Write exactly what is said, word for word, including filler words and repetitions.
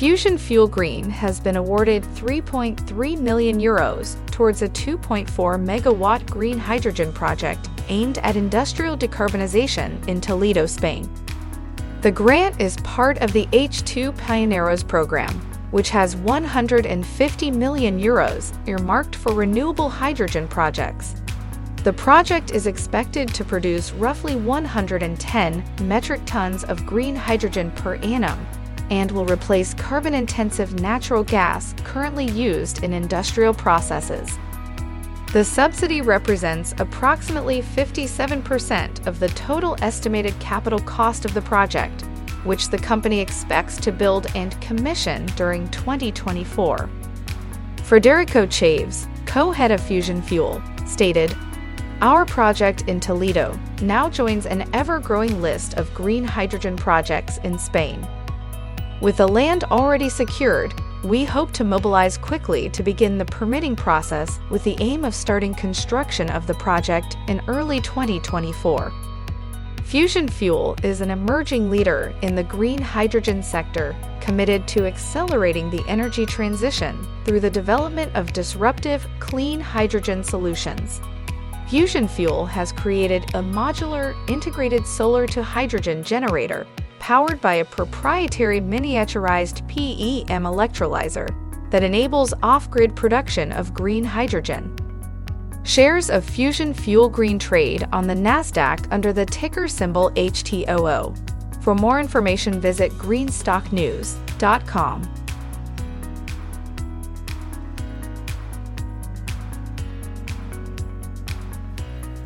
Fusion Fuel Green has been awarded three point three million euros towards a two point four megawatt green hydrogen project aimed at industrial decarbonization in Toledo, Spain. The grant is part of the H two Pioneros Program, which has one hundred fifty million euros earmarked for renewable hydrogen projects. The project is expected to produce roughly one hundred ten metric tons of green hydrogen per annum and will replace carbon-intensive natural gas currently used in industrial processes. The subsidy represents approximately fifty-seven percent of the total estimated capital cost of the project, which the company expects to build and commission during twenty twenty-four. Frederico Chaves, co-head of Fusion Fuel, stated, "Our project in Toledo now joins an ever-growing list of green hydrogen projects in Spain. With the land already secured, we hope to mobilize quickly to begin the permitting process with the aim of starting construction of the project in early twenty twenty-four. Fusion Fuel is an emerging leader in the green hydrogen sector, committed to accelerating the energy transition through the development of disruptive, clean hydrogen solutions. Fusion Fuel has created a modular, integrated solar to hydrogen generator powered by a proprietary miniaturized P E M electrolyzer that enables off-grid production of green hydrogen." Shares of Fusion Fuel Green trade on the NASDAQ under the ticker symbol H T O O. For more information, visit green stock news dot com.